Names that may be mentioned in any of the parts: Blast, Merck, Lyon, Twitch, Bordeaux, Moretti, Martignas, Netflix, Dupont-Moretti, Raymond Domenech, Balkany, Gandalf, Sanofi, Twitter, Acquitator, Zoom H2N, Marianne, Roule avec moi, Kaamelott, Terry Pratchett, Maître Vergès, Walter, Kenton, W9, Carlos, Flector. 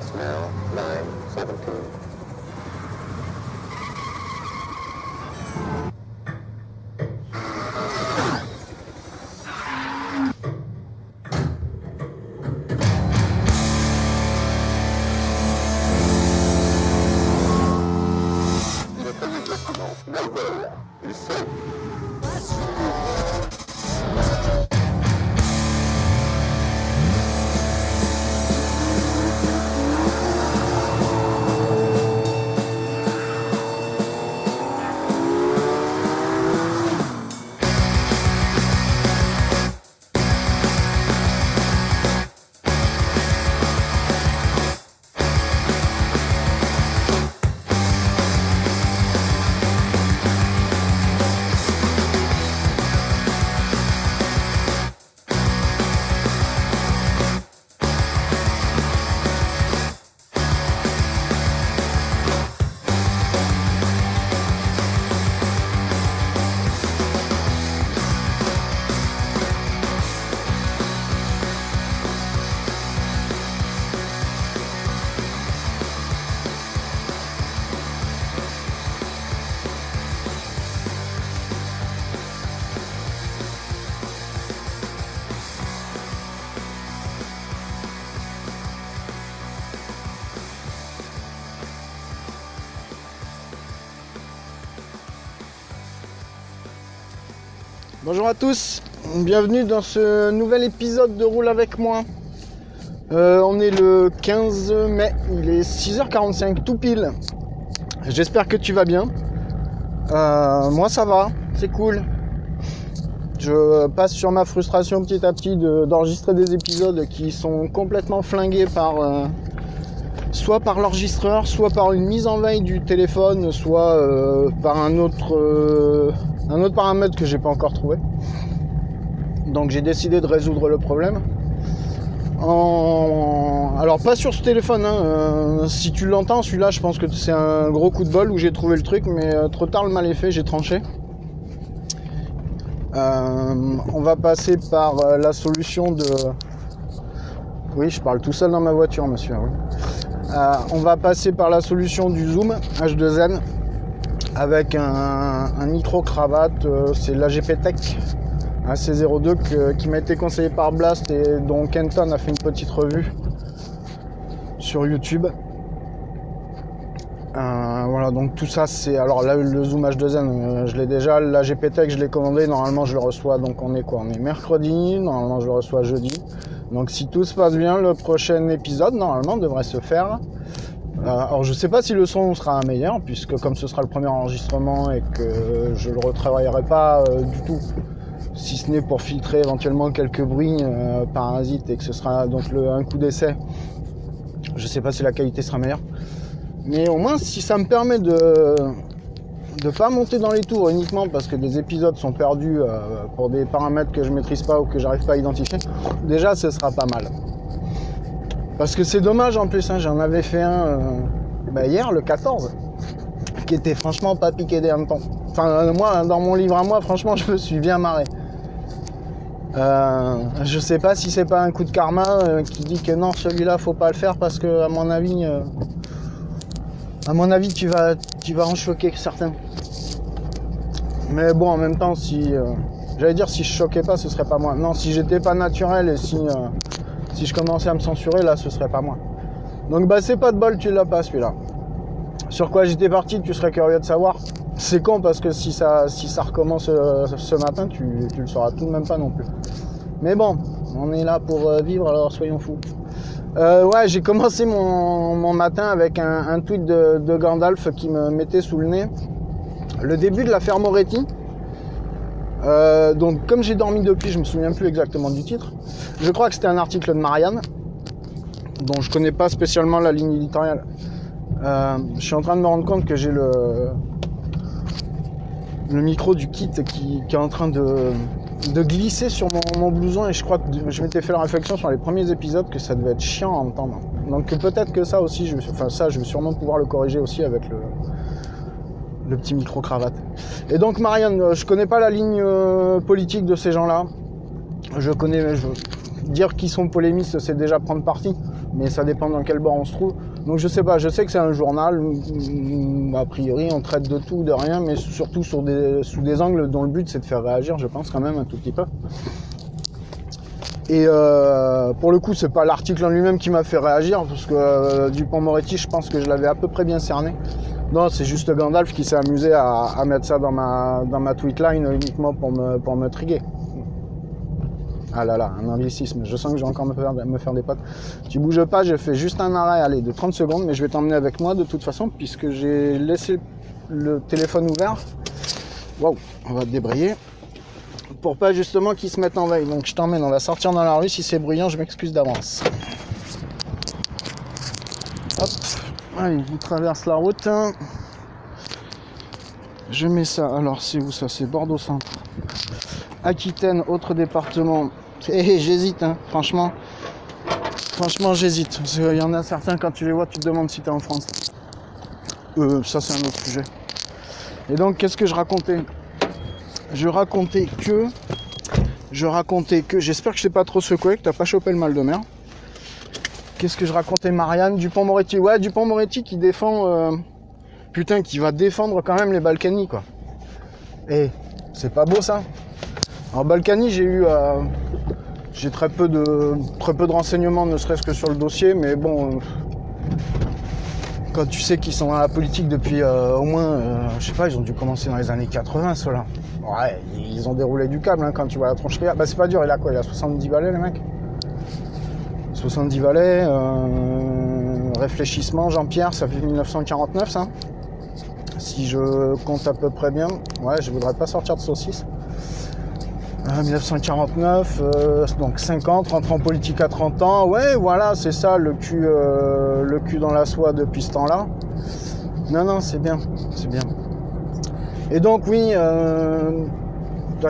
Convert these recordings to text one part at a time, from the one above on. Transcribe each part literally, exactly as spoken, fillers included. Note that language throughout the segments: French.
It's now nine seventeen. Bonjour à tous, bienvenue dans ce nouvel épisode de Roule avec moi. Euh, on est le quinze mai, il est six heures quarante-cinq tout pile. J'espère que tu vas bien. Euh, moi ça va, c'est cool. Je passe sur ma frustration petit à petit de, d'enregistrer des épisodes qui sont complètement flingués par... Euh, soit par l'enregistreur, soit par une mise en veille du téléphone, soit euh, par un autre... Euh, un autre paramètre que j'ai pas encore trouvé. Donc j'ai décidé de résoudre le problème en... alors pas sur ce téléphone hein. euh, si tu l'entends celui-là, je pense que c'est un gros coup de bol où j'ai trouvé le truc, mais euh, trop tard, le mal est fait, j'ai tranché. Euh, on va passer par euh, la solution de... oui je parle tout seul dans ma voiture monsieur oui. euh, on va passer par la solution du Zoom H deux N avec un, un micro-cravate, euh, c'est l'A G P Tech A C zéro deux que, qui m'a été conseillé par Blast et dont Kenton a fait une petite revue sur YouTube. Euh, voilà, donc tout ça c'est... alors là, le Zoom H deux N, euh, je l'ai déjà, l'A G P Tech, je l'ai commandé, normalement je le reçois, donc on est quoi ? On est mercredi, normalement je le reçois jeudi. Donc si tout se passe bien, le prochain épisode, normalement, devrait se faire... Alors je sais pas si le son sera meilleur, puisque comme ce sera le premier enregistrement et que je le retravaillerai pas euh, du tout, si ce n'est pour filtrer éventuellement quelques bruits euh, parasites et que ce sera donc le, un coup d'essai, je sais pas si la qualité sera meilleure. Mais au moins si ça me permet de de pas monter dans les tours uniquement parce que des épisodes sont perdus euh, pour des paramètres que je maîtrise pas ou que j'arrive pas à identifier, déjà ce sera pas mal. Parce que c'est dommage en plus, hein, j'en avais fait un euh, bah hier, le quatorze, qui était franchement pas piqué des hannetons. Enfin, moi, dans mon livre à moi, franchement, je me suis bien marré. Euh, je sais pas si c'est pas un coup de karma euh, qui dit que non, celui-là, faut pas le faire parce que, à mon avis, euh, à mon avis, tu vas, tu vas en choquer certains. Mais bon, en même temps, si, euh, j'allais dire, si je choquais pas, ce serait pas moi. Non, si j'étais pas naturel et si. Euh, Si je commençais à me censurer, là, ce serait pas moi. Donc, bah, c'est pas de bol, tu l'as pas, celui-là. Sur quoi j'étais parti, tu serais curieux de savoir. C'est con, parce que si ça, si ça recommence euh, ce matin, tu, tu le sauras tout de même pas non plus. Mais bon, on est là pour euh, vivre, alors soyons fous. Euh, ouais, j'ai commencé mon, mon matin avec un, un tweet de, de Gandalf qui me mettait sous le nez le début de l'affaire Moretti. Euh, donc comme j'ai dormi depuis, je me souviens plus exactement du titre. Je crois que c'était un article de Marianne dont je connais pas spécialement la ligne éditoriale. euh, Je suis en train de me rendre compte que j'ai le Le micro du kit qui, qui est en train de, de glisser sur mon, mon blouson. Et je crois que je m'étais fait la réflexion sur les premiers épisodes que ça devait être chiant à entendre. Donc peut-être que ça aussi je, enfin ça je vais sûrement pouvoir le corriger aussi avec le le petit micro-cravate. Et donc Marianne, je connais pas la ligne euh, politique de ces gens-là. Je connais... Je... Dire qu'ils sont polémistes, c'est déjà prendre parti. mais ça dépend dans quel bar on se trouve. Donc je sais pas, je sais que c'est un journal où, a priori, on traite de tout, de rien, mais surtout sur des, sous des angles dont le but c'est de faire réagir, je pense quand même un tout petit peu. Et euh, pour le coup, c'est pas l'article en lui-même qui m'a fait réagir, parce que euh, Dupont-Moretti, je pense que je l'avais à peu près bien cerné. Non, c'est juste Gandalf qui s'est amusé à, à mettre ça dans ma, dans ma tweetline uniquement pour me, pour me triguer. Ah là là, un anglicisme, je sens que je vais encore me faire, me faire des potes. Tu bouges pas, j'ai fait juste un arrêt, allez, de trente secondes, mais je vais t'emmener avec moi de toute façon, puisque j'ai laissé le téléphone ouvert. Waouh, on va débrayer. Pour pas justement qu'ils se mettent en veille. Donc je t'emmène, on va sortir dans la rue, si c'est bruyant, je m'excuse d'avance. Hop, allez, on traverse la route. Je mets ça, alors c'est où ça? C'est Bordeaux Centre. Aquitaine, autre département. Et j'hésite, hein, franchement. Franchement, j'hésite. Parce qu'il y en a certains, quand tu les vois, tu te demandes si t'es en France. Euh, ça, c'est un autre sujet. Et donc, qu'est-ce que je racontais? Je racontais que... Je racontais que... J'espère que je t'ai pas trop secoué, que t'as pas chopé le mal de mer. Qu'est-ce que je racontais, Marianne? Dupont-Moretti. Ouais, Dupont-Moretti qui défend... Euh... Putain, qui va défendre quand même les Balkany, quoi. Eh, c'est pas beau, ça? En Balkany, j'ai eu euh, j'ai très peu de très peu de renseignements, ne serait-ce que sur le dossier, mais bon, euh, quand tu sais qu'ils sont à la politique depuis euh, au moins, euh, je sais pas, ils ont dû commencer dans les années quatre-vingts, ceux-là. Ouais, ils ont déroulé du câble, hein, quand tu vois la tronche là. Bah c'est pas dur, il a quoi? Il a soixante-dix balais, le mec. soixante-dix balais, euh, réfléchissement, Jean-Pierre, ça fait mille neuf cent quarante-neuf, ça. Si je compte à peu près bien, ouais, je voudrais pas sortir de saucisse. mille neuf cent quarante-neuf, euh, donc cinquante, rentre en politique à trente ans, ouais voilà c'est ça le cul, euh, le cul dans la soie depuis ce temps-là. Non non c'est bien, c'est bien. Et donc oui, euh,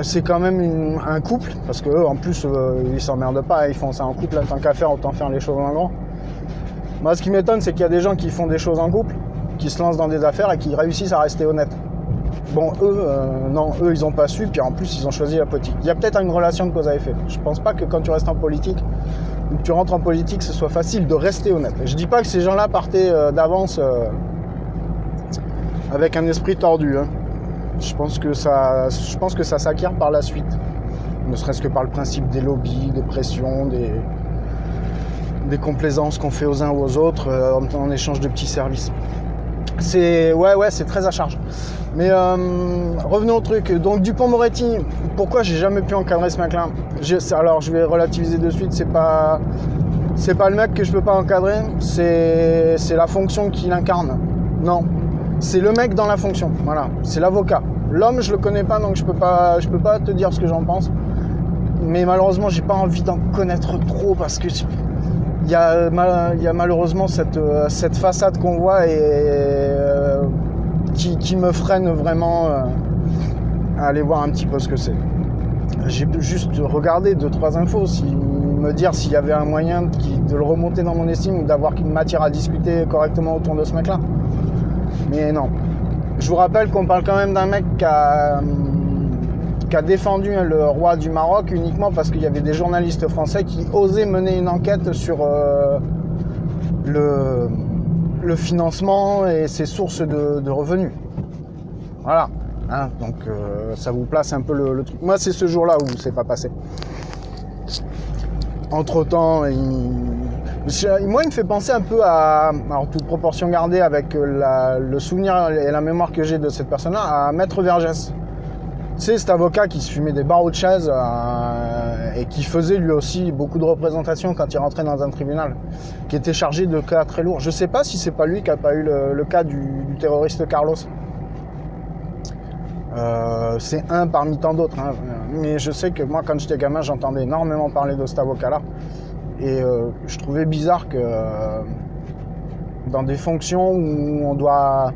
c'est quand même une, un couple, parce que eux, en plus euh, ils s'emmerdent pas, ils font ça en couple, tant qu'à faire autant faire les choses en grand. Moi ce qui m'étonne c'est qu'il y a des gens qui font des choses en couple, qui se lancent dans des affaires et qui réussissent à rester honnêtes. Bon, eux, euh, non, eux, ils n'ont pas su, puis en plus, ils ont choisi la politique. Il y a peut-être une relation de cause à effet. Je pense pas que quand tu restes en politique, ou que tu rentres en politique, ce soit facile de rester honnête. Je dis pas que ces gens-là partaient euh, d'avance euh, avec un esprit tordu. Hein. Je pense que ça, je pense que ça s'acquiert par la suite. Ne serait-ce que par le principe des lobbies, des pressions, des, des complaisances qu'on fait aux uns ou aux autres euh, en, en échange de petits services. C'est ouais ouais c'est très à charge. Mais euh, revenons au truc. Donc Dupont-Moretti, pourquoi j'ai jamais pu encadrer ce mec-là? Alors je vais relativiser de suite, c'est pas c'est pas le mec que je peux pas encadrer, c'est c'est la fonction qu'il incarne. Non, c'est le mec dans la fonction. Voilà, c'est l'avocat. L'homme, je le connais pas, donc je peux pas je peux pas te dire ce que j'en pense. Mais malheureusement, j'ai pas envie d'en connaître trop parce que il y a, il y a malheureusement cette, cette façade qu'on voit et euh, qui, qui me freine vraiment euh, à aller voir un petit peu ce que c'est. J'ai pu juste regarder deux trois infos, si, me dire s'il y avait un moyen de, de le remonter dans mon estime ou d'avoir une matière à discuter correctement autour de ce mec-là. Mais non. Je vous rappelle qu'on parle quand même d'un mec qui a... qui a défendu le roi du Maroc uniquement parce qu'il y avait des journalistes français qui osaient mener une enquête sur euh, le, le financement et ses sources de, de revenus. Voilà. Hein, donc euh, ça vous place un peu le, le truc. Moi, c'est ce jour-là où c'est pas passé. Entre-temps, il... moi, il me fait penser un peu à, en toute proportion gardée avec la, le souvenir et la mémoire que j'ai de cette personne-là, à Maître Vergès. C'est cet avocat qui se fumait des barreaux de chaise euh, et qui faisait lui aussi beaucoup de représentations quand il rentrait dans un tribunal, qui était chargé de cas très lourds. Je sais pas si c'est pas lui qui a pas eu le, le cas du, du terroriste Carlos. Euh, c'est un parmi tant d'autres. Hein. Mais je sais que moi, quand j'étais gamin, j'entendais énormément parler de cet avocat-là. Et euh, je trouvais bizarre que euh, dans des fonctions où on doit...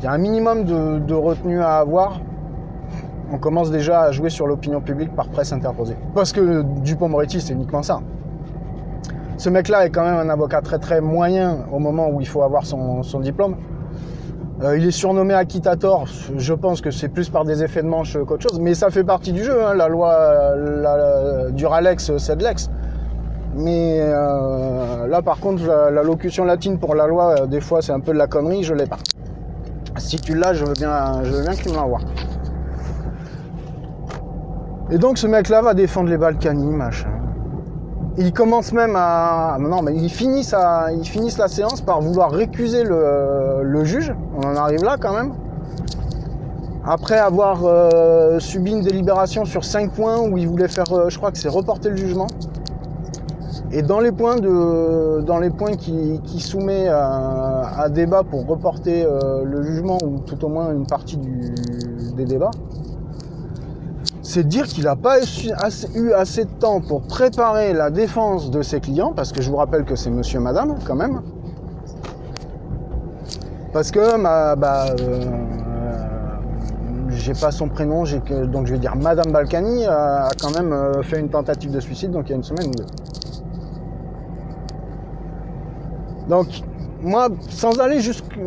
Il y a un minimum de, de retenue à avoir. On commence déjà à jouer sur l'opinion publique par presse interposée. Parce que Dupond-Moretti, c'est uniquement ça. Ce mec-là est quand même un avocat très très moyen au moment où il faut avoir son, son diplôme. Euh, il est surnommé Acquitator, je pense que c'est plus par des effets de manche qu'autre chose, mais ça fait partie du jeu, hein, la loi la, la, du Ralex, c'est de l'ex. Mais euh, là par contre la, la locution latine pour la loi, euh, des fois c'est un peu de la connerie, je l'ai pas. Si tu l'as, je veux bien, je veux bien que tu me l'envoies. Et donc ce mec là va défendre les Balkany, machin. Il commence même à... Non mais ils finissent, à... ils finissent la séance par vouloir récuser le, le juge. On en arrive là quand même. Après avoir euh, subi une délibération sur cinq points où ils voulaient faire... Euh, je crois que c'est reporter le jugement. Et dans les points, de... dans les points qui, qui soumet à... à débat pour reporter euh, le jugement ou tout au moins une partie du... des débats, c'est dire qu'il n'a pas eu assez de temps pour préparer la défense de ses clients, parce que je vous rappelle que c'est monsieur et madame, quand même. Parce que, bah, bah euh, j'ai pas son prénom, j'ai que, donc je vais dire madame Balkany a quand même fait une tentative de suicide, donc il y a une semaine ou deux. Donc, moi, sans aller,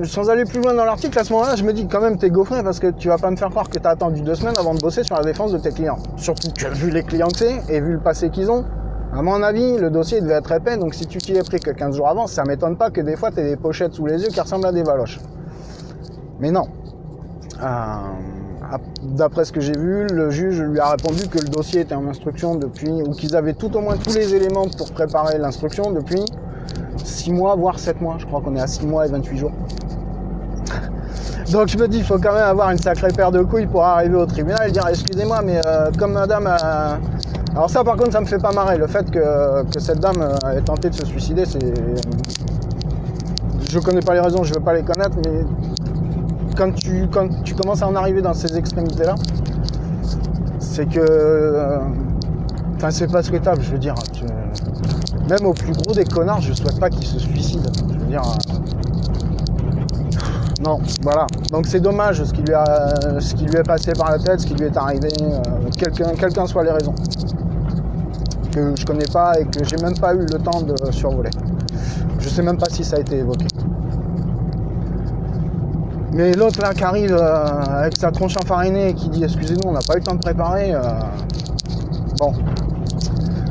sans aller plus loin dans l'article, à ce moment-là, je me dis quand même t'es gaufré parce que tu vas pas me faire croire que t'as attendu deux semaines avant de bosser sur la défense de tes clients. Surtout que vu les clients que c'est et vu le passé qu'ils ont, à mon avis, le dossier devait être épais, donc si tu t'y es pris que quinze jours avant, ça m'étonne pas que des fois t'aies des pochettes sous les yeux qui ressemblent à des valoches. Mais non. Euh, d'après ce que j'ai vu, le juge lui a répondu que le dossier était en instruction depuis, ou qu'ils avaient tout au moins tous les éléments pour préparer l'instruction depuis... six mois, voire sept mois. Je crois qu'on est à six mois et vingt-huit jours. Donc je me dis, il faut quand même avoir une sacrée paire de couilles pour arriver au tribunal et dire, excusez-moi, mais euh, comme madame... Euh... Alors ça, par contre, ça me fait pas marrer. Le fait que, que cette dame euh, ait tenté de se suicider, c'est... Je connais pas les raisons, je veux pas les connaître, mais quand tu, quand tu commences à en arriver dans ces extrémités-là, c'est que... Euh... Enfin, c'est pas souhaitable, je veux dire. Tu... Même au plus gros des connards, je souhaite pas qu'ils se suicident. Je veux dire... Euh... Non, voilà. Donc c'est dommage ce qui, lui a... ce qui lui est passé par la tête, ce qui lui est arrivé, euh... quelqu'un, quelqu'un soit les raisons. Que je connais pas et que j'ai même pas eu le temps de survoler. Je sais même pas si ça a été évoqué. Mais l'autre là qui arrive euh, avec sa tronche enfarinée et qui dit « Excusez-nous, on n'a pas eu le temps de préparer euh... », bon.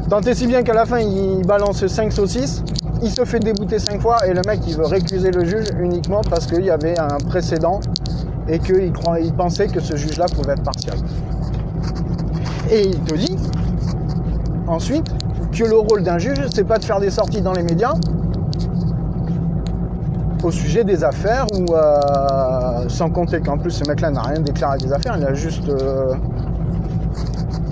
Tant et si bien qu'à la fin, il balance cinq saucisses, il se fait débouter cinq fois et le mec, il veut récuser le juge uniquement parce qu'il y avait un précédent et qu'il il pensait que ce juge-là pouvait être partial. Et il te dit, ensuite, que le rôle d'un juge, c'est pas de faire des sorties dans les médias au sujet des affaires ou euh, sans compter qu'en plus, ce mec-là n'a rien déclaré des affaires, il a juste... Euh,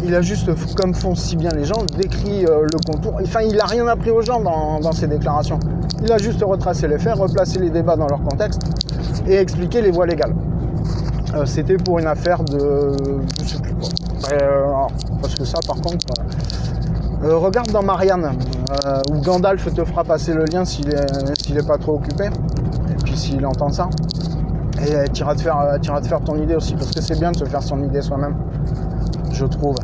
Il a juste, comme font si bien les gens, décrit euh, le contour. Enfin, il n'a rien appris aux gens dans, dans ses déclarations. Il a juste retracé les faits, replacé les débats dans leur contexte et expliqué les voies légales. Euh, c'était pour une affaire de... Je sais plus quoi. Euh, parce que ça, par contre... Euh... Euh, regarde dans Marianne, euh, où Gandalf te fera passer le lien s'il est, s'il est pas trop occupé. Et puis s'il entend ça. Et euh, tu iras te, euh, te faire ton idée aussi, parce que c'est bien de se faire son idée soi-même. Je trouve.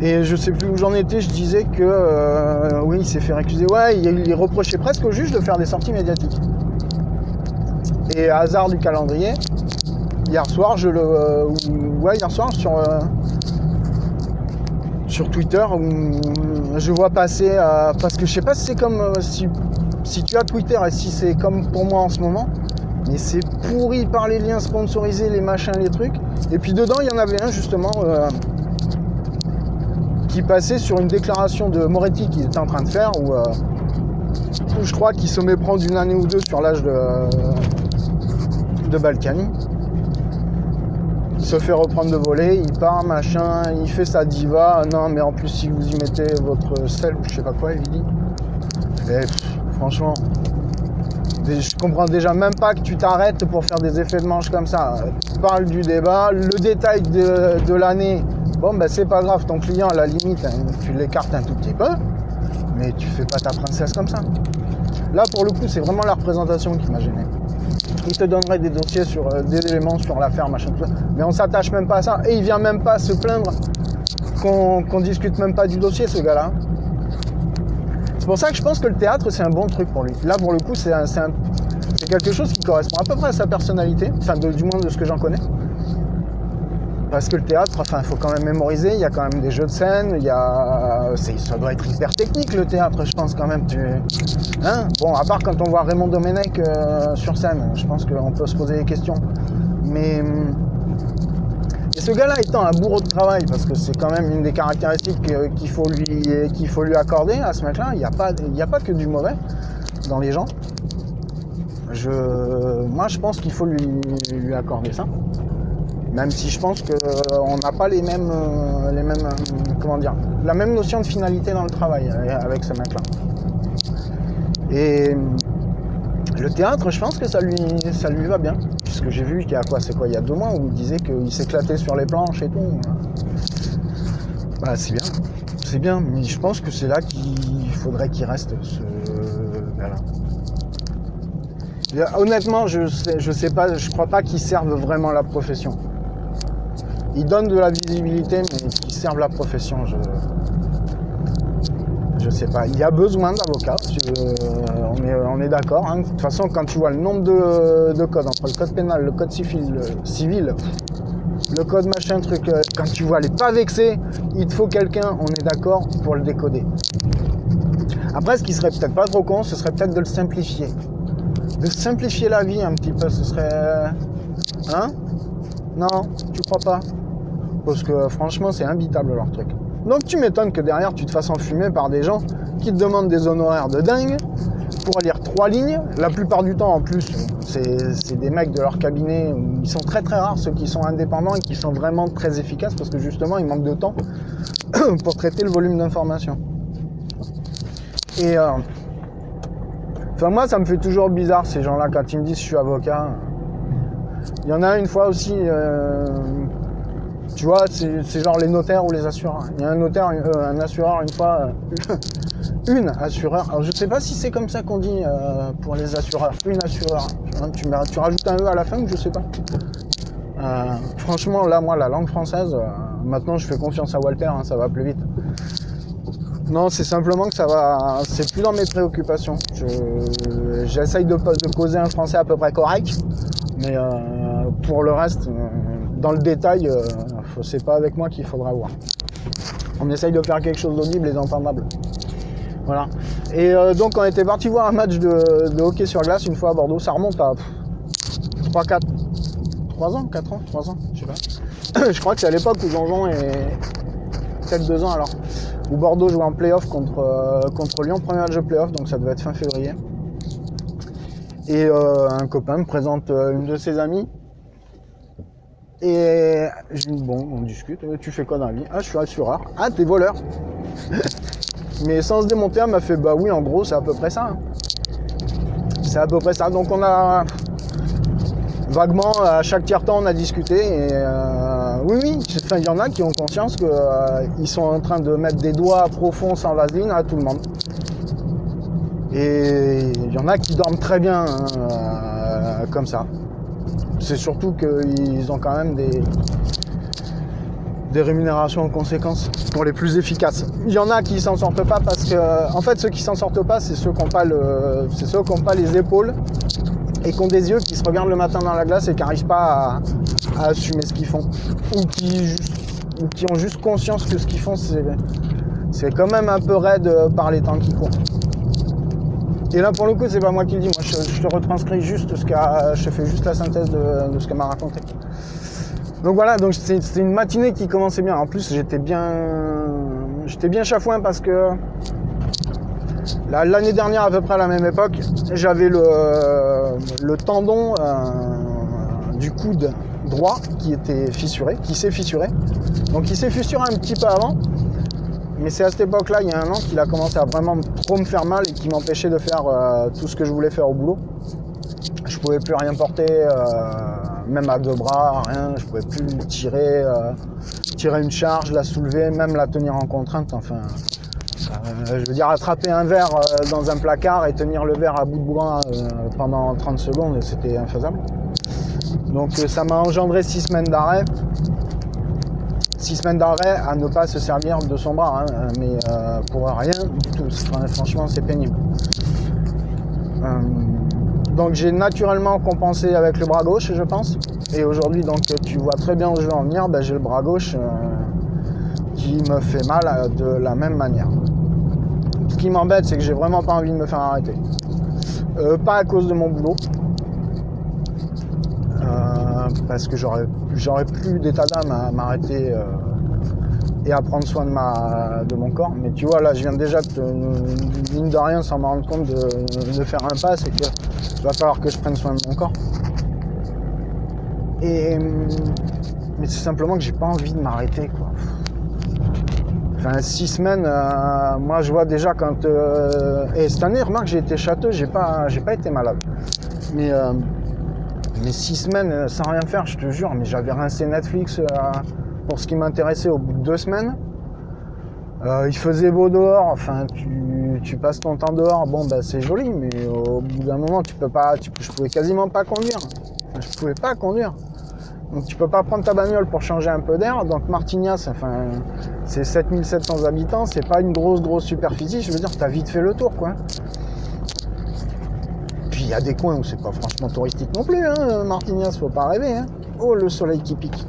Et je sais plus où j'en étais, je disais que euh, oui, il s'est fait récuser. Ouais, il, il reprochait presque au juge de faire des sorties médiatiques. Et hasard du calendrier, hier soir, je le, euh, ouais, hier soir sur euh, sur Twitter, où je vois passer euh, parce que je sais pas si c'est comme euh, si si tu as Twitter et si c'est comme pour moi en ce moment. Mais c'est pourri par les liens sponsorisés, les machins, les trucs. Et puis dedans, il y en avait un justement euh, qui passait sur une déclaration de Moretti qu'il était en train de faire, où, euh, où je crois qu'il se méprend d'une année ou deux sur l'âge de, euh, de Balkany. Il se fait reprendre de voler, il part, machin, il fait sa diva. Non, mais en plus, si vous y mettez votre sel ou je sais pas quoi, il dit. Et pff, franchement... Je comprends déjà même pas que tu t'arrêtes pour faire des effets de manche comme ça. Tu parles du débat, le détail de, de l'année. Bon, ben c'est pas grave, ton client à la limite, hein, tu l'écartes un tout petit peu, mais tu fais pas ta princesse comme ça. Là, pour le coup, c'est vraiment la représentation qui m'a gêné. Il te donnerait des dossiers sur euh, des éléments sur l'affaire, machin, tout ça, mais on s'attache même pas à ça. Et il vient même pas se plaindre qu'on qu'on discute même pas du dossier, ce gars-là. C'est pour ça que je pense que le théâtre, c'est un bon truc pour lui. Là, pour le coup, c'est, un, c'est, un, c'est quelque chose qui correspond à peu près à sa personnalité, enfin, de, du moins de ce que j'en connais. Parce que le théâtre, enfin, il faut quand même mémoriser, il y a quand même des jeux de scène, il y a... C'est, ça doit être hyper technique le théâtre, je pense quand même. Tu... Hein ? Bon, à part quand on voit Raymond Domenech euh, sur scène, je pense qu'on peut se poser des questions. Mais... Et ce gars-là étant un bourreau de travail, parce que c'est quand même une des caractéristiques qu'il faut lui, qu'il faut lui accorder à ce mec-là, il n'y a pas, il n'y a pas que du mauvais dans les gens. Je, moi, je pense qu'il faut lui, lui accorder ça. Même si je pense qu'on n'a pas les mêmes, les mêmes, comment dire, la même notion de finalité dans le travail avec ce mec-là. Et le théâtre, je pense que ça lui, ça lui va bien. Parce que j'ai vu qu'il y a quoi, c'est quoi, il y a deux mois où il disait qu'il s'éclatait sur les planches et tout. Bah c'est bien, c'est bien, mais je pense que c'est là qu'il faudrait qu'il reste ce... Voilà. Honnêtement, je sais, je sais pas, je crois pas qu'il serve vraiment la profession. Il donne de la visibilité, mais qu'il serve la profession, je... Je sais pas, il y a besoin d'avocats, euh, on est, on est d'accord. Hein. De toute façon, quand tu vois le nombre de, de codes, entre le code pénal, le code civil, le, civil, le code machin truc, quand tu vois les pas vexés, il te faut quelqu'un, on est d'accord, pour le décoder. Après, ce qui serait peut-être pas trop con, ce serait peut-être de le simplifier. De simplifier la vie un petit peu, ce serait... Hein ? Non, tu crois pas ? Parce que franchement, c'est imbitable leur truc. Donc tu m'étonnes que derrière tu te fasses enfumer par des gens qui te demandent des honoraires de dingue pour lire trois lignes. La plupart du temps en plus, c'est, c'est des mecs de leur cabinet, ils sont très très rares ceux qui sont indépendants et qui sont vraiment très efficaces parce que justement ils manquent de temps pour traiter le volume d'informations. Et euh, enfin moi ça me fait toujours bizarre ces gens-là quand ils me disent je suis avocat. Il y en a une fois aussi... Euh, Tu vois, c'est, c'est genre les notaires ou les assureurs. Il y a un notaire, euh, un assureur, une fois, euh, une assureur. Alors, je ne sais pas si c'est comme ça qu'on dit euh, pour les assureurs. Une assureur. Tu, tu rajoutes un E à la fin ou je ne sais pas. Euh, franchement, là, moi, la langue française, euh, maintenant, je fais confiance à Walter, hein, ça va plus vite. Non, c'est simplement que ça va... C'est plus dans mes préoccupations. Je, j'essaye de, de causer un français à peu près correct. Mais euh, pour le reste... Euh, Dans le détail, euh, c'est pas avec moi qu'il faudra voir. On essaye de faire quelque chose d'audible et d'entendable. Voilà. Et euh, donc, on était parti voir un match de, de hockey sur glace une fois à Bordeaux. Ça remonte à trois, quatre, trois ans, quatre ans, trois ans, je sais pas. Je crois que c'est à l'époque où Jean-Jean est peut-être deux ans alors. Où Bordeaux jouait en play-off contre, euh, contre Lyon, premier match de play-off, donc ça devait être fin février. Et euh, un copain me présente euh, une de ses amies. Et je dis, bon, on discute, tu fais quoi dans la vie ? Ah, je suis assureur. Ah, t'es voleur. Mais sans se démonter, elle m'a fait, bah oui, en gros, c'est à peu près ça. C'est à peu près ça. Donc on a, vaguement, à chaque tiers-temps, on a discuté. Et euh, oui, oui, enfin, il y en a qui ont conscience qu'ils euh, sont en train de mettre des doigts profonds sans vaseline à tout le monde. Et il y en a qui dorment très bien euh, comme ça. C'est surtout qu'ils ont quand même des, des rémunérations en conséquence pour les plus efficaces. Il y en a qui s'en sortent pas parce que... En fait, ceux qui s'en sortent pas, c'est ceux qui n'ont pas le, c'est ceux qui n'ont pas les épaules et qui ont des yeux, qui se regardent le matin dans la glace et qui n'arrivent pas à, à assumer ce qu'ils font. Ou qui, ou qui ont juste conscience que ce qu'ils font, c'est, c'est quand même un peu raide par les temps qui courent. Et là, pour le coup, c'est pas moi qui le dis. Moi, je, je te retranscris juste ce qu'a... Je fais juste la synthèse de, de ce qu'elle m'a raconté. Donc voilà, donc c'est, c'est une matinée qui commençait bien. En plus, j'étais bien... J'étais bien chafouin parce que... Là, l'année dernière, à peu près à la même époque, j'avais le, le tendon euh, du coude droit qui était fissuré, qui s'est fissuré. Donc il s'est fissuré un petit peu avant. Mais c'est à cette époque-là, il y a un an, qu'il a commencé à vraiment trop me faire mal et qui m'empêchait de faire euh, tout ce que je voulais faire au boulot. Je pouvais plus rien porter, euh, même à deux bras, rien. Je pouvais plus tirer, euh, tirer une charge, la soulever, même la tenir en contrainte. Enfin, euh, je veux dire, attraper un verre euh, dans un placard et tenir le verre à bout de bras euh, pendant trente secondes, c'était infaisable. Donc euh, ça m'a engendré six semaines d'arrêt. Six semaines d'arrêt à ne pas se servir de son bras, hein, mais euh, pour rien du tout. Enfin, franchement, c'est pénible. Euh, Donc j'ai naturellement compensé avec le bras gauche, je pense. Et aujourd'hui, donc tu vois très bien où je veux en venir, ben, j'ai le bras gauche euh, qui me fait mal de la même manière. Ce qui m'embête, c'est que j'ai vraiment pas envie de me faire arrêter. Euh, pas à cause de mon boulot. Euh, parce que j'aurais, j'aurais plus d'état d'âme à m'arrêter euh, et à prendre soin de, ma, de mon corps. Mais tu vois, là, je viens déjà, de, mine de rien, sans me rendre compte, de, de faire un pas. C'est qu'il va falloir que je prenne soin de mon corps. Et, mais c'est simplement que j'ai pas envie de m'arrêter, quoi. Enfin, six semaines, euh, moi je vois déjà quand... Euh, et cette année, remarque, j'ai été châteux, j'ai pas, j'ai pas été malade. Mais, euh, mais six semaines sans rien faire, je te jure, mais j'avais rincé Netflix euh, pour ce qui m'intéressait au bout de deux semaines. Euh, il faisait beau dehors, enfin tu, tu passes ton temps dehors, bon ben c'est joli, mais au bout d'un moment, tu peux pas, tu, je pouvais quasiment pas conduire. Enfin, je pouvais pas conduire. Donc tu peux pas prendre ta bagnole pour changer un peu d'air. Donc Martignas, enfin, c'est sept mille sept cents habitants, c'est pas une grosse grosse superficie, je veux dire, t'as vite fait le tour, quoi. Puis il y a des coins où c'est pas franchement touristique non plus, hein, Martignas, faut pas rêver, hein. Oh, le soleil qui pique.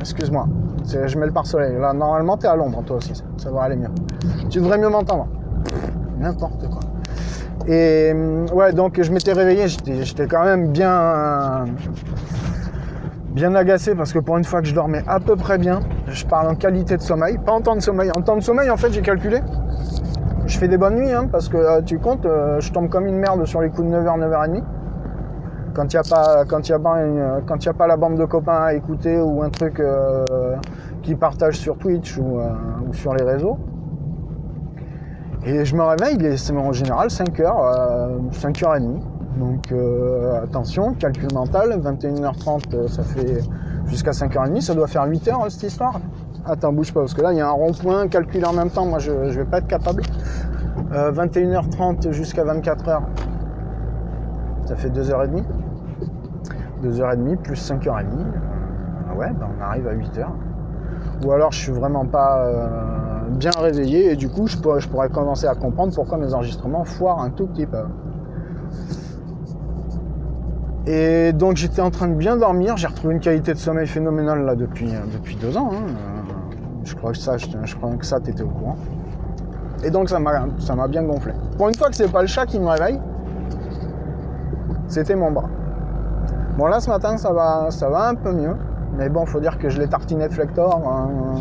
Excuse-moi, c'est, je mets le pare-soleil. Là, normalement, t'es à Londres, toi aussi, ça, ça va aller mieux. Tu devrais mieux m'entendre. N'importe quoi. Et ouais, donc je m'étais réveillé, j'étais, j'étais quand même bien... bien agacé parce que pour une fois que je dormais à peu près bien, je parle en qualité de sommeil, pas en temps de sommeil. En temps de sommeil, en fait, j'ai calculé. Je fais des bonnes nuits, hein, parce que euh, tu comptes, euh, je tombe comme une merde sur les coups de neuf heures, neuf heures trente. Quand il n'y a pas, quand il y a pas une, quand il y a pas la bande de copains à écouter ou un truc euh, qu'ils partagent sur Twitch ou, euh, ou sur les réseaux. Et je me réveille, il est, c'est en général cinq heures, cinq heures trente. Donc euh, attention, calcul mental, vingt et une heures trente, euh, ça fait jusqu'à cinq heures trente, ça doit faire huit heures hein, cette histoire. Attends, bouge pas, parce que là, il y a un rond-point, calcul en même temps, moi, je ne vais pas être capable. Euh, vingt et une heures trente jusqu'à vingt-quatre heures, ça fait deux heures trente. deux heures trente plus cinq heures trente, euh, ouais, ben on arrive à huit heures. Ou alors, je suis vraiment pas euh, bien réveillé, et du coup, je pourrais, je pourrais commencer à comprendre pourquoi mes enregistrements foirent un tout petit peu. Et donc j'étais en train de bien dormir, j'ai retrouvé une qualité de sommeil phénoménale là depuis, depuis deux ans. Hein. Je crois que ça, je, je crois que ça t'étais au courant. Et donc ça m'a, ça m'a bien gonflé. Pour une fois que c'est pas le chat qui me réveille, c'était mon bras. Bon là ce matin ça va, ça va un peu mieux, mais bon faut dire que je l'ai tartiné de Flector, hein,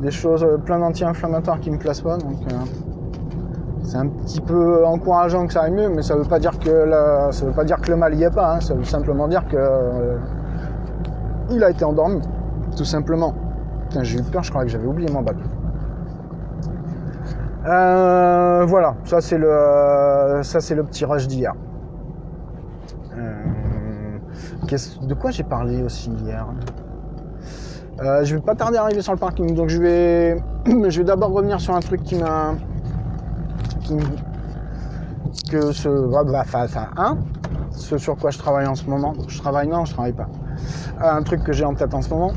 des choses plein d'anti-inflammatoires qui me plaisent pas donc. Euh... C'est un petit peu encourageant que ça aille mieux, mais ça ne veut pas dire que la... ça veut pas dire que le mal n'y est pas. Hein. Ça veut simplement dire que euh... il a été endormi, tout simplement. Putain, j'ai eu peur, je croyais que j'avais oublié mon bac. Euh, voilà, ça c'est le, ça c'est le petit rush d'hier. Euh... Qu'est-ce... De quoi j'ai parlé aussi hier ? euh, Je vais pas tarder à arriver sur le parking, donc je vais, je vais d'abord revenir sur un truc qui m'a. que ce bah, face à un, ce sur quoi je travaille en ce moment, je travaille non, je travaille pas. Un truc que j'ai en tête en ce moment,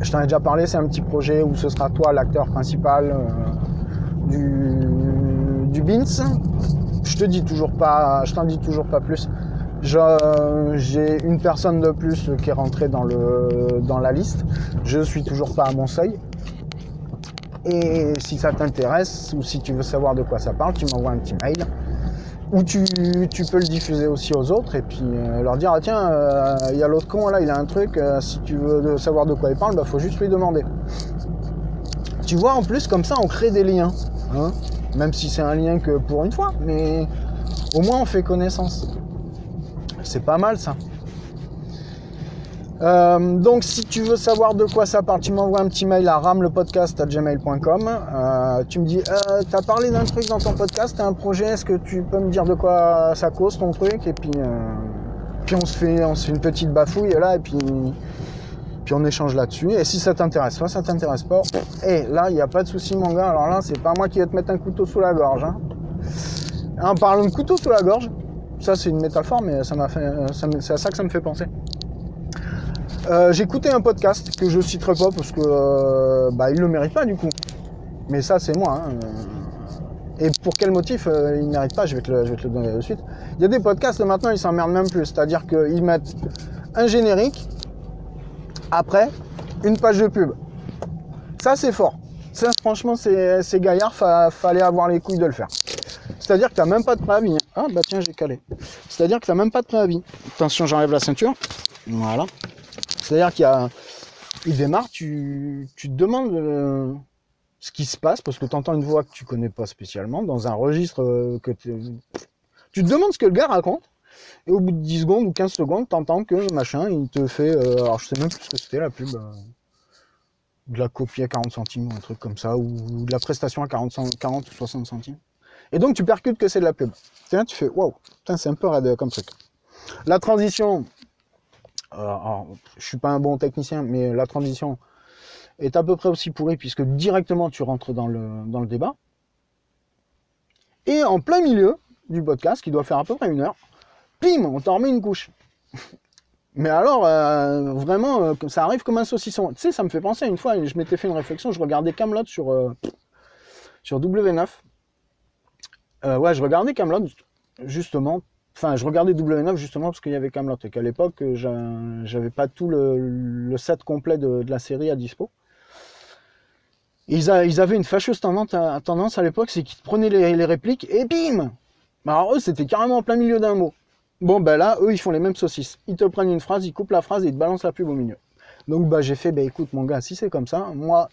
je t'en ai déjà parlé, c'est un petit projet où ce sera toi l'acteur principal euh, du, du Beans. Je te dis toujours pas, je t'en dis toujours pas plus. Je, euh, j'ai une personne de plus qui est rentrée dans le dans la liste. Je suis toujours pas à mon seuil. Et si ça t'intéresse ou si tu veux savoir de quoi ça parle, tu m'envoies un petit mail ou tu, tu peux le diffuser aussi aux autres et puis euh, leur dire ah, tiens, il euh, y a l'autre con là, il a un truc, euh, si tu veux savoir de quoi il parle, bah faut juste lui demander. Tu vois, en plus comme ça on crée des liens, hein, même si c'est un lien que pour une fois, mais au moins on fait connaissance. C'est pas mal ça. Euh, donc si tu veux savoir de quoi ça parle, tu m'envoies un petit mail à ramlepodcast at gmail dot com. euh, Tu me dis euh, t'as parlé d'un truc dans ton podcast, t'as un projet, est-ce que tu peux me dire de quoi ça cause ton truc? Et puis, euh, puis on se fait, on se fait une petite bafouille là. Et puis, puis on échange là-dessus. Et si ça t'intéresse pas, ça t'intéresse pas. Et là il n'y a pas de souci mon gars. Alors là c'est pas moi qui vais te mettre un couteau sous la gorge, hein. En parlant de couteau sous la gorge, ça c'est une métaphore, mais ça m'a fait, ça, c'est à ça que ça me fait penser. Euh, j'écoutais un podcast que je citerai pas parce que euh, bah, il le mérite pas du coup. Mais ça c'est moi. Hein. Et pour quel motif euh, il ne mérite pas, je vais te le, je vais te le donner de suite. Il y a des podcasts maintenant, ils s'emmerdent même plus. C'est-à-dire qu'ils mettent un générique, après, une page de pub. Ça, c'est fort. Ça, franchement, c'est, c'est gaillard, fa, fallait avoir les couilles de le faire. C'est-à-dire que tu n'as même pas de préavis. Ah, bah tiens, j'ai calé. C'est-à-dire que tu n'as même pas de préavis. Attention, j'enlève la ceinture. Voilà. C'est-à-dire qu'il y a... Il démarre, tu, tu te demandes euh, ce qui se passe, parce que tu entends une voix que tu connais pas spécialement, dans un registre euh, que t'es... tu te demandes ce que le gars raconte, et au bout de dix secondes ou quinze secondes, tu entends que machin, il te fait... Euh, alors je sais même plus ce que c'était la pub, euh, de la copie à quarante centimes, ou un truc comme ça, ou de la prestation à quarante, quarante ou soixante centimes. Et donc tu percutes que c'est de la pub. Tiens, tu fais, waouh, c'est un peu raide comme truc. La transition... Alors, je suis pas un bon technicien, mais la transition est à peu près aussi pourrie puisque directement tu rentres dans le, dans le débat. Et en plein milieu du podcast, qui doit faire à peu près une heure, plim, on t'en remet une couche. Mais alors, euh, vraiment, euh, ça arrive comme un saucisson. Tu sais, ça me fait penser à une fois, je m'étais fait une réflexion, je regardais Kaamelott sur, euh, sur W neuf. Euh, ouais, je regardais Kaamelott, justement. Enfin, je regardais W neuf justement parce qu'il y avait Kaamelott et qu'à l'époque, j'avais pas tout le, le set complet de, de la série à dispo. Ils, a, ils avaient une fâcheuse tendance à, tendance à l'époque, c'est qu'ils prenaient les, les répliques et bim! Alors eux, c'était carrément en plein milieu d'un mot. Bon, ben là, eux, ils font les mêmes saucisses. Ils te prennent une phrase, ils coupent la phrase et ils te balancent la pub au milieu. Donc, bah, j'ai fait, ben écoute, mon gars, si c'est comme ça, moi,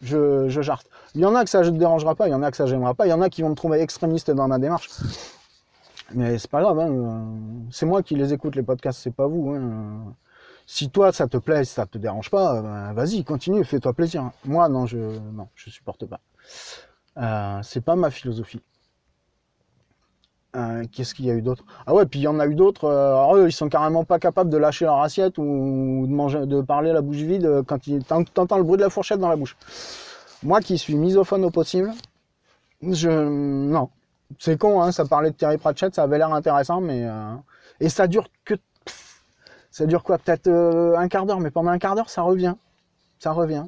je, je jarte. Il y en a que ça ne te dérangera pas, il y en a que ça j'aimera pas, il y en a qui vont me trouver extrémiste dans ma démarche. Mais c'est pas grave, hein. C'est moi qui les écoute les podcasts, c'est pas vous. Hein. Si toi ça te plaît, si ça te dérange pas, ben vas-y, continue, fais-toi plaisir. Moi non, je non, je supporte pas. Euh, c'est pas ma philosophie. Euh, qu'est-ce qu'il y a eu d'autre? Ah ouais, puis il y en a eu d'autres. Alors eux, ils sont carrément pas capables de lâcher leur assiette ou de manger, de parler à la bouche vide quand ils t'entends le bruit de la fourchette dans la bouche. Moi qui suis misophone au possible, je non. C'est con, hein, ça parlait de Terry Pratchett, ça avait l'air intéressant, mais... Euh... Et ça dure que... Pff, ça dure quoi? Peut-être euh, un quart d'heure, mais pendant un quart d'heure, ça revient. Ça revient.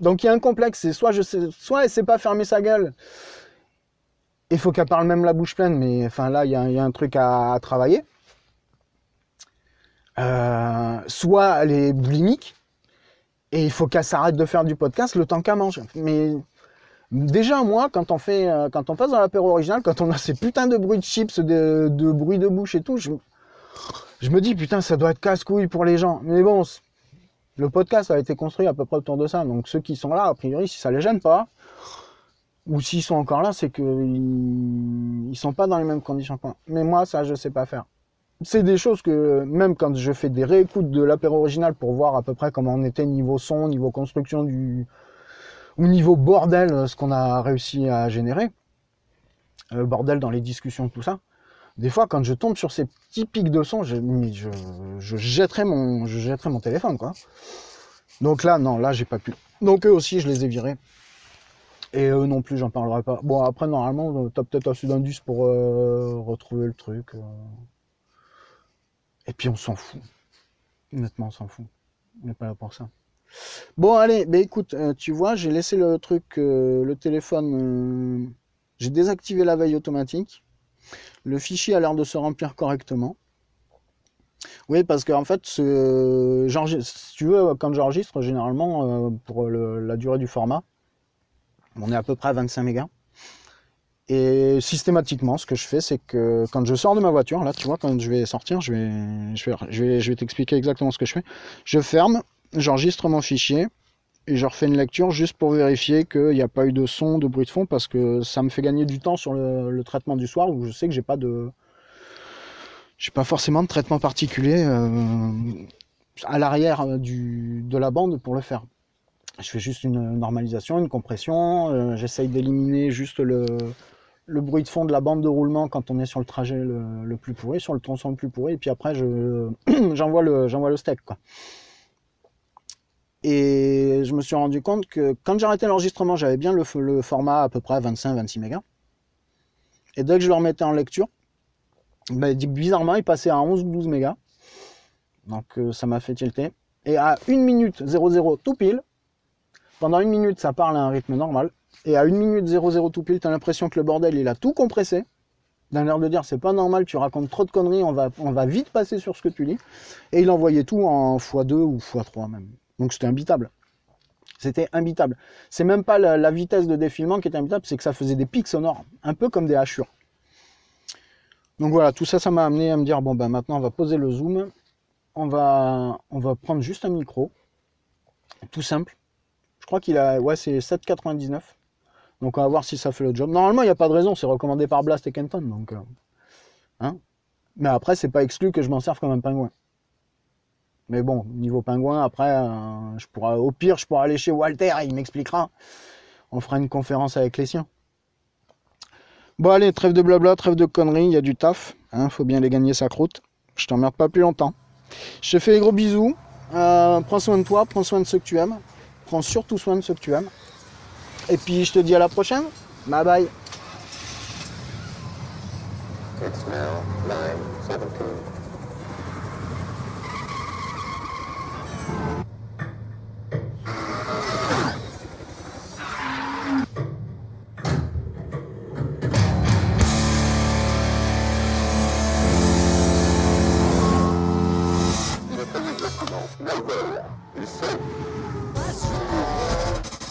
Donc il y a un complexe, c'est soit, je sais... soit elle sait pas fermer sa gueule, il faut qu'elle parle même la bouche pleine, mais enfin là, il y, y a un truc à, à travailler. Euh... Soit elle est boulimique, et il faut qu'elle s'arrête de faire du podcast le temps qu'elle mange. Mais... Déjà, moi, quand on fait, quand on passe dans l'apéro original, quand on a ces putains de bruits de chips, de, de bruits de bouche et tout, je, je me dis, putain, ça doit être casse-couille pour les gens. Mais bon, le podcast a été construit à peu près autour de ça. Donc, ceux qui sont là, a priori, si ça les gêne pas, ou s'ils sont encore là, c'est que ils, ils sont pas dans les mêmes conditions que moi. Mais moi, ça, je sais pas faire. C'est des choses que, même quand je fais des réécoutes de l'apéro original pour voir à peu près comment on était niveau son, niveau construction du... Au niveau bordel, ce qu'on a réussi à générer, le bordel dans les discussions, tout ça, des fois, quand je tombe sur ces petits pics de son, je, je, je, jetterai, mon, je jetterai mon téléphone, quoi. Donc là, non, là, j'ai pas pu. Donc eux aussi, je les ai virés. Et eux non plus, j'en parlerai pas. Bon, après, normalement, t'as peut-être un sud-indus pour euh, retrouver le truc. Euh... Et puis, on s'en fout. Honnêtement, on s'en fout. On n'est pas là pour ça. Bon allez, bah écoute, euh, tu vois, j'ai laissé le truc, euh, le téléphone, euh, j'ai désactivé la veille automatique. Le fichier a l'air de se remplir correctement. Oui, parce que en fait, ce, si tu veux, quand j'enregistre, généralement, euh, pour le, la durée du format, on est à peu près à vingt-cinq mégas. Et systématiquement, ce que je fais, c'est que quand je sors de ma voiture, là, tu vois, quand je vais sortir, je vais, je vais, je vais, je vais t'expliquer exactement ce que je fais. Je ferme. J'enregistre mon fichier et je refais une lecture juste pour vérifier qu'il n'y a pas eu de son, de bruit de fond, parce que ça me fait gagner du temps sur le, le traitement du soir où je sais que j'ai pas de, j'ai pas forcément de traitement particulier euh, à l'arrière du, de la bande pour le faire. Je fais juste une normalisation, une compression, euh, j'essaye d'éliminer juste le, le bruit de fond de la bande de roulement quand on est sur le trajet le, le plus pourri, sur le tronçon le plus pourri, et puis après je, j'envoie le, j'envoie le steak, quoi. Et je me suis rendu compte que quand j'arrêtais l'enregistrement, j'avais bien le, le format à peu près vingt-cinq à vingt-six mégas. Et dès que je le remettais en lecture, bah, bizarrement, il passait à onze ou douze mégas. Donc euh, ça m'a fait tilter. Et à une minute zéro zéro tout pile, pendant une minute, ça parle à un rythme normal. et à une minute zéro zéro tout pile, t'as l'impression que le bordel, il a tout compressé, d'un air de dire, c'est pas normal, tu racontes trop de conneries, on va, on va vite passer sur ce que tu lis, et il envoyait tout en fois deux ou fois trois même. Donc c'était imbitable. C'était imbitable. C'est même pas la, la vitesse de défilement qui était imbitable, c'est que ça faisait des pics sonores, un peu comme des hachures. Donc voilà, tout ça, ça m'a amené à me dire, bon ben maintenant on va poser le zoom, on va, on va prendre juste un micro, tout simple. Je crois qu'il a, ouais, c'est sept quatre-vingt-dix-neuf. Donc on va voir si ça fait le job. Normalement, il n'y a pas de raison, c'est recommandé par Blast et Kenton. Donc, euh, hein. Mais après, c'est pas exclu que je m'en serve comme un pingouin. Mais bon, niveau pingouin, après, euh, je pourrais, au pire, je pourrais aller chez Walter, il m'expliquera. On fera une conférence avec les siens. Bon allez, trêve de blabla, trêve de conneries, il y a du taf. Hein, faut bien les gagner sa croûte. Je t'emmerde pas plus longtemps. Je te fais des gros bisous. Euh, prends soin de toi, prends soin de ceux que tu aimes. Prends surtout soin de ceux que tu aimes. Et puis je te dis à la prochaine. Bye bye. It's now nine seventeen. It's